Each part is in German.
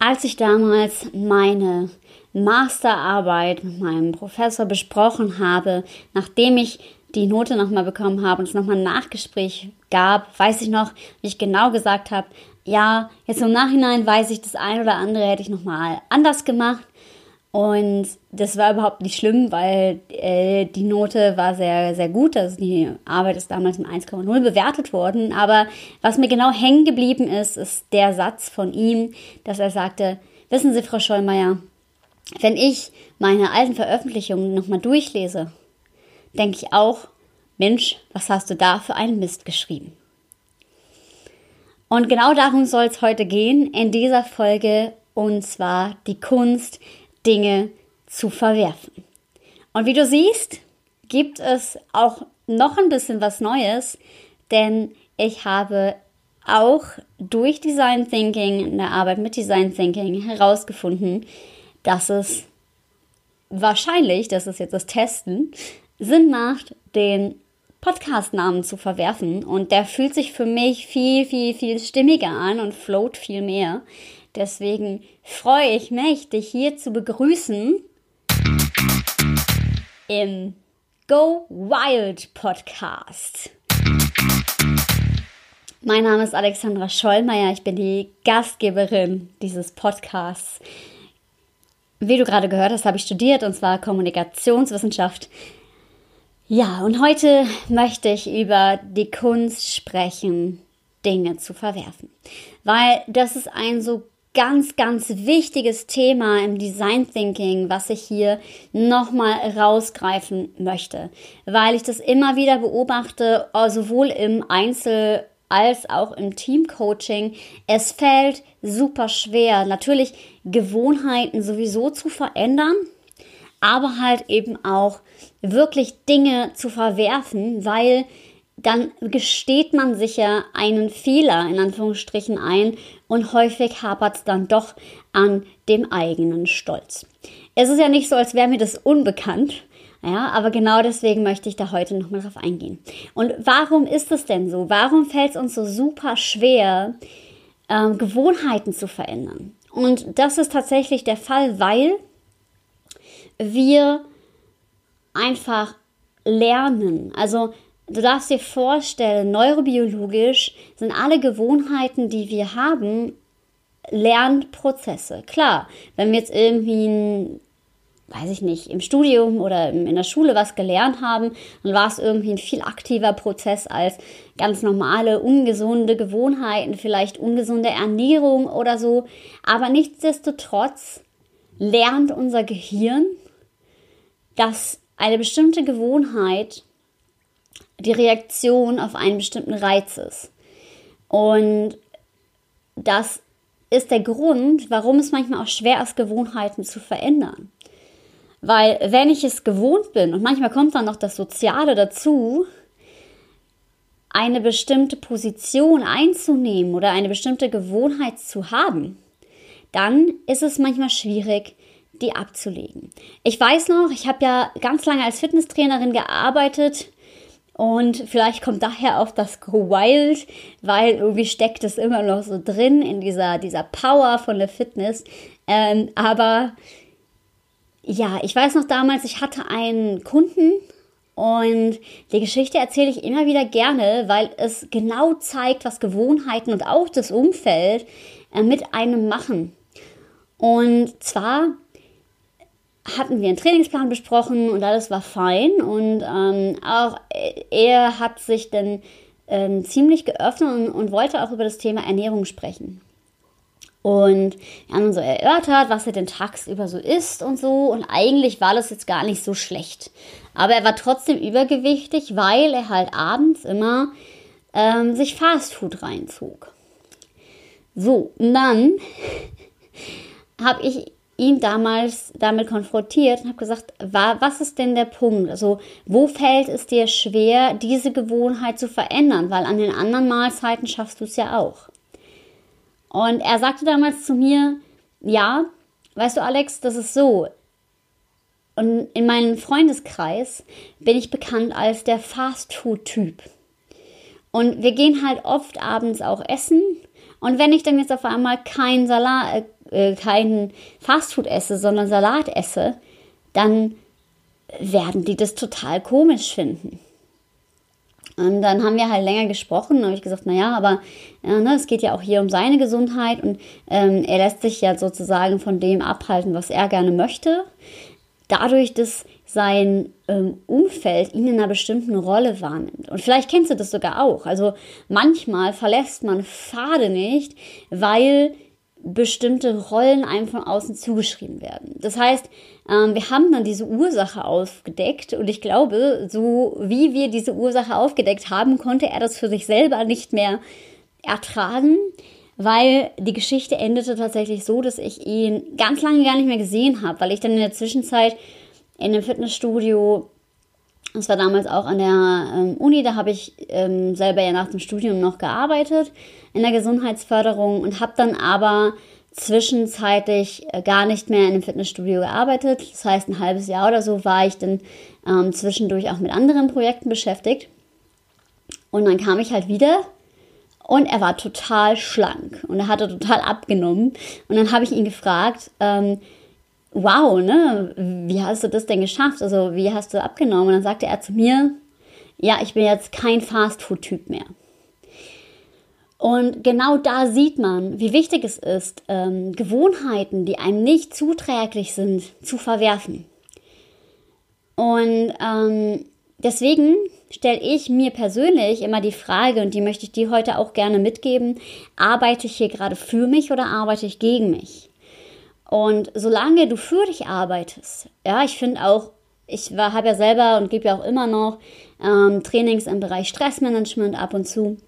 Als ich damals meine Masterarbeit mit meinem Professor besprochen habe, nachdem ich die Note nochmal bekommen habe und es nochmal ein Nachgespräch gab, weiß ich noch, wie ich genau gesagt habe, ja, jetzt im Nachhinein weiß ich, das ein oder andere hätte ich nochmal anders gemacht. Und das war überhaupt nicht schlimm, weil die Note war sehr, sehr gut. Also die Arbeit ist damals mit 1,0 bewertet worden. Aber was mir genau hängen geblieben ist, ist der Satz von ihm, dass er sagte, wissen Sie, Frau Schollmeier, wenn ich meine alten Veröffentlichungen nochmal durchlese, denke ich auch, Mensch, was hast du da für einen Mist geschrieben? Und genau darum soll es heute gehen in dieser Folge, und zwar die Kunst, Dinge zu verwerfen. Und wie du siehst, gibt es auch noch ein bisschen was Neues, denn ich habe auch durch Design Thinking, in der Arbeit mit Design Thinking herausgefunden, dass es wahrscheinlich, das ist jetzt das Testen, Sinn macht, den Podcast-Namen zu verwerfen, und der fühlt sich für mich viel, viel, viel stimmiger an und float viel mehr. Deswegen freue ich mich, dich hier zu begrüßen im Go-Wild-Podcast. Mein Name ist Alexandra Schollmeier, ich bin die Gastgeberin dieses Podcasts. Wie du gerade gehört hast, habe ich studiert, und zwar Kommunikationswissenschaft. Ja, und heute möchte ich über die Kunst sprechen, Dinge zu verwerfen. Weil das ist ein so ganz, ganz wichtiges Thema im Design Thinking, was ich hier nochmal rausgreifen möchte. Weil ich das immer wieder beobachte, sowohl im Einzel- als auch im Teamcoaching. Es fällt super schwer, natürlich Gewohnheiten sowieso zu verändern, aber halt eben auch wirklich Dinge zu verwerfen, weil dann gesteht man sich ja einen Fehler in Anführungsstrichen ein, und häufig hapert es dann doch an dem eigenen Stolz. Es ist ja nicht so, als wäre mir das unbekannt, ja, aber genau deswegen möchte ich da heute nochmal drauf eingehen. Und warum ist es denn so? Warum fällt es uns so super schwer, Gewohnheiten zu verändern? Und das ist tatsächlich der Fall, weil wir einfach lernen. Also du darfst dir vorstellen, neurobiologisch sind alle Gewohnheiten, die wir haben, Lernprozesse. Klar, wenn wir jetzt irgendwie, weiß ich nicht, im Studium oder in der Schule was gelernt haben, dann war es irgendwie ein viel aktiver Prozess als ganz normale, ungesunde Gewohnheiten, vielleicht ungesunde Ernährung oder so. Aber nichtsdestotrotz lernt unser Gehirn, dass eine bestimmte Gewohnheit die Reaktion auf einen bestimmten Reiz ist. Und das ist der Grund, warum es manchmal auch schwer ist, Gewohnheiten zu verändern. Weil wenn ich es gewohnt bin, und manchmal kommt dann noch das Soziale dazu, eine bestimmte Position einzunehmen oder eine bestimmte Gewohnheit zu haben, dann ist es manchmal schwierig, die abzulegen. Ich weiß noch, ich habe ja ganz lange als Fitnesstrainerin gearbeitet, und vielleicht kommt daher auch das Go Wild, weil irgendwie steckt es immer noch so drin in dieser Power von der Fitness. Aber ja, ich weiß noch damals, ich hatte einen Kunden, und die Geschichte erzähle ich immer wieder gerne, weil es genau zeigt, was Gewohnheiten und auch das Umfeld mit einem machen. Und zwar hatten wir einen Trainingsplan besprochen und alles war fein, und auch er hat sich dann ziemlich geöffnet und wollte auch über das Thema Ernährung sprechen. Und wir haben so erörtert, was er denn tagsüber so isst und so, und eigentlich war das jetzt gar nicht so schlecht. Aber er war trotzdem übergewichtig, weil er halt abends immer sich Fastfood reinzog. So, und dann habe ich ihn damals damit konfrontiert und habe gesagt, was ist denn der Punkt? Also wo fällt es dir schwer, diese Gewohnheit zu verändern? Weil an den anderen Mahlzeiten schaffst du es ja auch. Und er sagte damals zu mir, ja, weißt du, Alex, das ist so. Und in meinem Freundeskreis bin ich bekannt als der Fastfood-Typ. Und wir gehen halt oft abends auch essen. Und wenn ich dann jetzt auf einmal keinen Salat, kein Fastfood esse, sondern Salat esse, dann werden die das total komisch finden. Und dann haben wir halt länger gesprochen und habe ich gesagt, naja, aber ja, ne, es geht ja auch hier um seine Gesundheit und er lässt sich ja sozusagen von dem abhalten, was er gerne möchte. Dadurch, dass sein Umfeld ihn in einer bestimmten Rolle wahrnimmt. Und vielleicht kennst du das sogar auch. Also manchmal verlässt man Pfade nicht, weil bestimmte Rollen einem von außen zugeschrieben werden. Das heißt, wir haben dann diese Ursache aufgedeckt und ich glaube, so wie wir diese Ursache aufgedeckt haben, konnte er das für sich selber nicht mehr ertragen, weil die Geschichte endete tatsächlich so, dass ich ihn ganz lange gar nicht mehr gesehen habe, weil ich dann in der Zwischenzeit in einem Fitnessstudio, das war damals auch an der Uni, da habe ich selber ja nach dem Studium noch gearbeitet in der Gesundheitsförderung und habe dann aber zwischenzeitlich gar nicht mehr in einem Fitnessstudio gearbeitet. Das heißt, ein halbes Jahr oder so war ich dann zwischendurch auch mit anderen Projekten beschäftigt. Und dann kam ich halt wieder. Und er war total schlank und er hatte total abgenommen. Und dann habe ich ihn gefragt, wow, ne, wie hast du das denn geschafft? Also wie hast du abgenommen? Und dann sagte er zu mir, ja, ich bin jetzt kein Fastfood-Typ mehr. Und genau da sieht man, wie wichtig es ist, Gewohnheiten, die einem nicht zuträglich sind, zu verwerfen. Und deswegen stelle ich mir persönlich immer die Frage, und die möchte ich dir heute auch gerne mitgeben, arbeite ich hier gerade für mich oder arbeite ich gegen mich? Und solange du für dich arbeitest, ja, ich finde auch, ich habe ja selber und gebe ja auch immer noch Trainings im Bereich Stressmanagement ab und zu.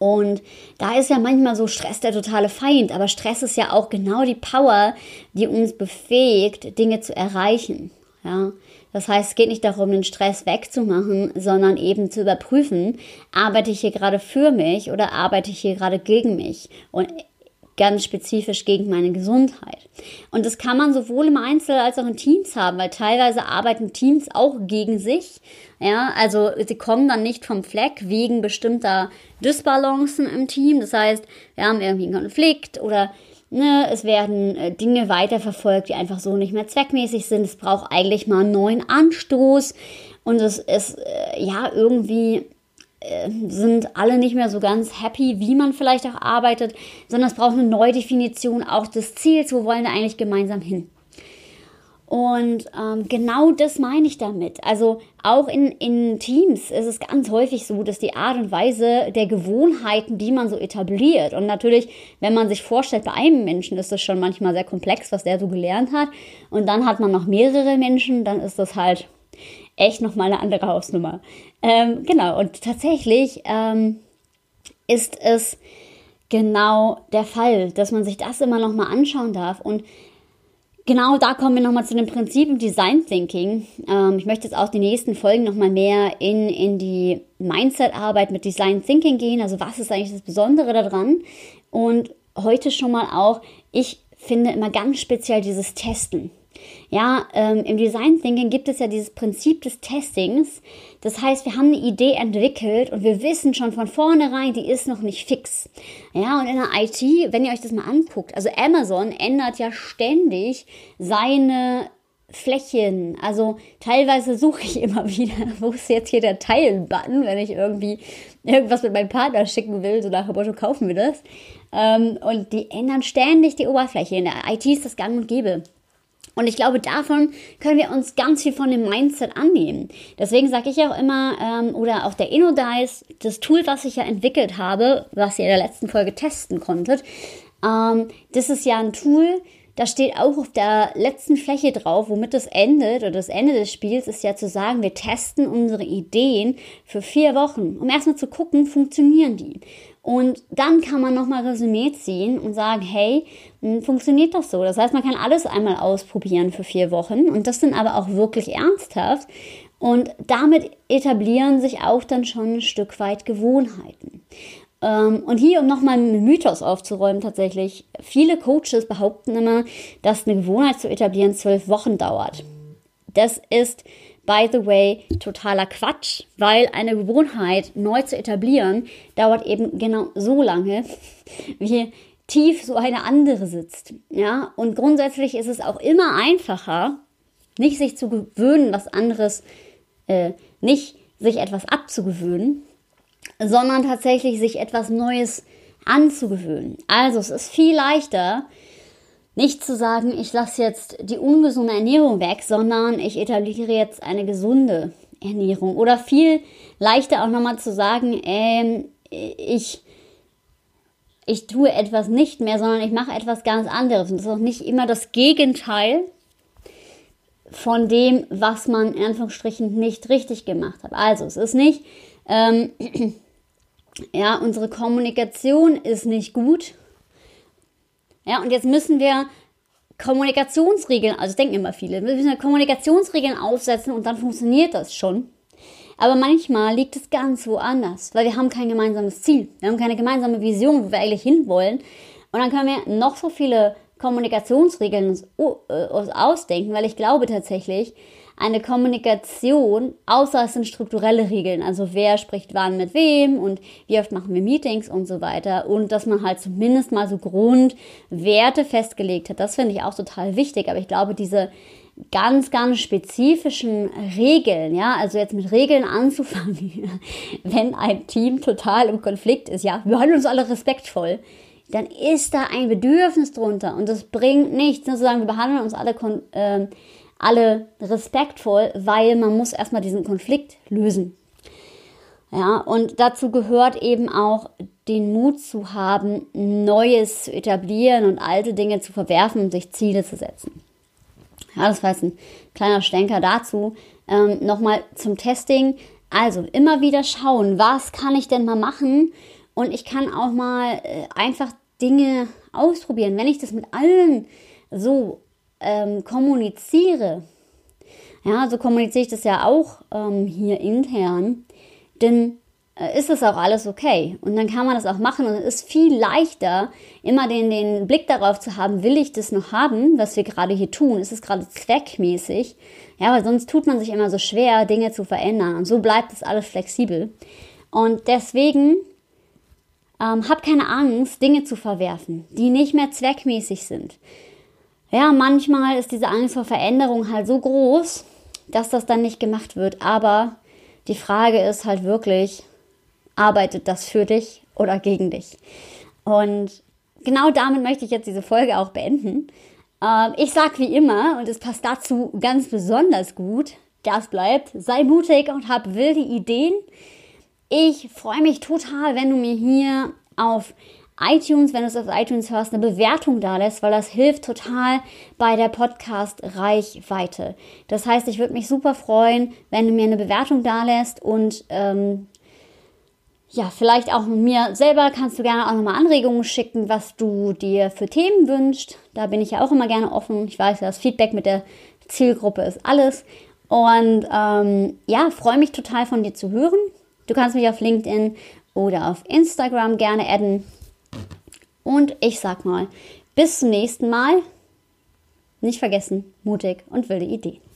Und da ist ja manchmal so Stress der totale Feind, aber Stress ist ja auch genau die Power, die uns befähigt, Dinge zu erreichen, ja. Das heißt, es geht nicht darum, den Stress wegzumachen, sondern eben zu überprüfen, arbeite ich hier gerade für mich oder arbeite ich hier gerade gegen mich und ganz spezifisch gegen meine Gesundheit. Und das kann man sowohl im Einzel- als auch in Teams haben, weil teilweise arbeiten Teams auch gegen sich. Ja, also sie kommen dann nicht vom Fleck wegen bestimmter Dysbalancen im Team. Das heißt, wir haben irgendwie einen Konflikt oder ne, es werden Dinge weiterverfolgt, die einfach so nicht mehr zweckmäßig sind. Es braucht eigentlich mal einen neuen Anstoß. Und es ist, ja, irgendwie sind alle nicht mehr so ganz happy, wie man vielleicht auch arbeitet. Sondern es braucht eine Neudefinition auch des Ziels. Wo wollen wir eigentlich gemeinsam hin? Und genau das meine ich damit. Also auch in Teams ist es ganz häufig so, dass die Art und Weise der Gewohnheiten, die man so etabliert, und natürlich, wenn man sich vorstellt, bei einem Menschen ist das schon manchmal sehr komplex, was der so gelernt hat, und dann hat man noch mehrere Menschen, dann ist das halt echt nochmal eine andere Hausnummer. Genau, und tatsächlich ist es genau der Fall, dass man sich das immer nochmal anschauen darf. Und genau, da kommen wir nochmal zu dem Prinzip im Design Thinking. Ich möchte jetzt auch die nächsten Folgen nochmal mehr in die Mindset-Arbeit mit Design Thinking gehen. Also was ist eigentlich das Besondere daran? Und heute schon mal auch, ich finde immer ganz speziell dieses Testen. Ja, im Design Thinking gibt es ja dieses Prinzip des Testings. Das heißt, wir haben eine Idee entwickelt und wir wissen schon von vornherein, die ist noch nicht fix. Ja, und in der IT, wenn ihr euch das mal anguckt, also Amazon ändert ja ständig seine Flächen, also teilweise suche ich immer wieder, wo ist jetzt hier der Teilen-Button, wenn ich irgendwie irgendwas mit meinem Partner schicken will, so nach dem Motto, kaufen wir das. Und die ändern ständig die Oberfläche. In der IT ist das gang und gäbe. Und ich glaube, davon können wir uns ganz viel von dem Mindset annehmen. Deswegen sage ich auch immer, oder auch der InnoDice, das Tool, was ich ja entwickelt habe, was ihr in der letzten Folge testen konntet, das ist ja ein Tool, da steht auch auf der letzten Fläche drauf, womit das endet, oder das Ende des Spiels ist ja zu sagen, wir testen unsere Ideen für 4 Wochen, um erstmal zu gucken, funktionieren die. Und dann kann man nochmal Resümee ziehen und sagen, hey, funktioniert das so? Das heißt, man kann alles einmal ausprobieren für 4 Wochen und das dann aber auch wirklich ernsthaft. Und damit etablieren sich auch dann schon ein Stück weit Gewohnheiten. Und hier, um nochmal einen Mythos aufzuräumen, tatsächlich, viele Coaches behaupten immer, dass eine Gewohnheit zu etablieren 12 Wochen dauert. Das ist, by the way, totaler Quatsch, weil eine Gewohnheit neu zu etablieren dauert eben genau so lange, wie tief so eine andere sitzt. Ja? Und grundsätzlich ist es auch immer einfacher, nicht sich zu gewöhnen, was anderes, nicht sich etwas abzugewöhnen, sondern tatsächlich sich etwas Neues anzugewöhnen. Also es ist viel leichter, nicht zu sagen, ich lasse jetzt die ungesunde Ernährung weg, sondern ich etabliere jetzt eine gesunde Ernährung. Oder viel leichter auch nochmal zu sagen, ich tue etwas nicht mehr, sondern ich mache etwas ganz anderes. Und das ist auch nicht immer das Gegenteil von dem, was man in Anführungsstrichen nicht richtig gemacht hat. Also es ist nicht, unsere Kommunikation ist nicht gut. Ja, und jetzt müssen wir Kommunikationsregeln, also denken immer viele, wir müssen Kommunikationsregeln aufsetzen und dann funktioniert das schon. Aber manchmal liegt es ganz woanders, weil wir haben kein gemeinsames Ziel, wir haben keine gemeinsame Vision, wo wir eigentlich hinwollen. Und dann können wir noch so viele Kommunikationsregeln uns ausdenken, weil ich glaube tatsächlich, eine Kommunikation, außer es sind strukturelle Regeln, also wer spricht wann mit wem und wie oft machen wir Meetings und so weiter und dass man halt zumindest mal so Grundwerte festgelegt hat, das finde ich auch total wichtig, aber ich glaube, diese ganz, ganz spezifischen Regeln, ja, also jetzt mit Regeln anzufangen, wenn ein Team total im Konflikt ist, ja, wir behandeln uns alle respektvoll, dann ist da ein Bedürfnis drunter und das bringt nichts, nur zu sagen, wir behandeln uns alle respektvoll, weil man muss erstmal diesen Konflikt lösen. Ja, und dazu gehört eben auch, den Mut zu haben, Neues zu etablieren und alte Dinge zu verwerfen und sich Ziele zu setzen. Ja, das war jetzt ein kleiner Schlenker dazu. Nochmal zum Testing. Also immer wieder schauen, was kann ich denn mal machen? Und ich kann auch mal einfach Dinge ausprobieren. Wenn ich das mit allen so kommuniziere, ja, so kommuniziere ich das ja auch hier intern, dann ist das auch alles okay. Und dann kann man das auch machen und es ist viel leichter, immer den Blick darauf zu haben, will ich das noch haben, was wir gerade hier tun, ist es gerade zweckmäßig, ja, weil sonst tut man sich immer so schwer, Dinge zu verändern und so bleibt das alles flexibel. Und deswegen hab keine Angst, Dinge zu verwerfen, die nicht mehr zweckmäßig sind. Ja, manchmal ist diese Angst vor Veränderung halt so groß, dass das dann nicht gemacht wird. Aber die Frage ist halt wirklich, arbeitet das für dich oder gegen dich? Und genau damit möchte ich jetzt diese Folge auch beenden. Ich sag wie immer, und es passt dazu ganz besonders gut, das bleibt, sei mutig und hab wilde Ideen. Ich freue mich total, wenn du mir hier auf iTunes, wenn du es auf iTunes hörst, eine Bewertung da lässt, weil das hilft total bei der Podcast-Reichweite. Das heißt, ich würde mich super freuen, wenn du mir eine Bewertung da lässt und vielleicht auch mir selber kannst du gerne auch nochmal Anregungen schicken, was du dir für Themen wünschst. Da bin ich ja auch immer gerne offen. Ich weiß, das Feedback mit der Zielgruppe ist alles. Und freue mich total von dir zu hören. Du kannst mich auf LinkedIn oder auf Instagram gerne adden. Und ich sag mal, bis zum nächsten Mal. Nicht vergessen, mutig und wilde Ideen.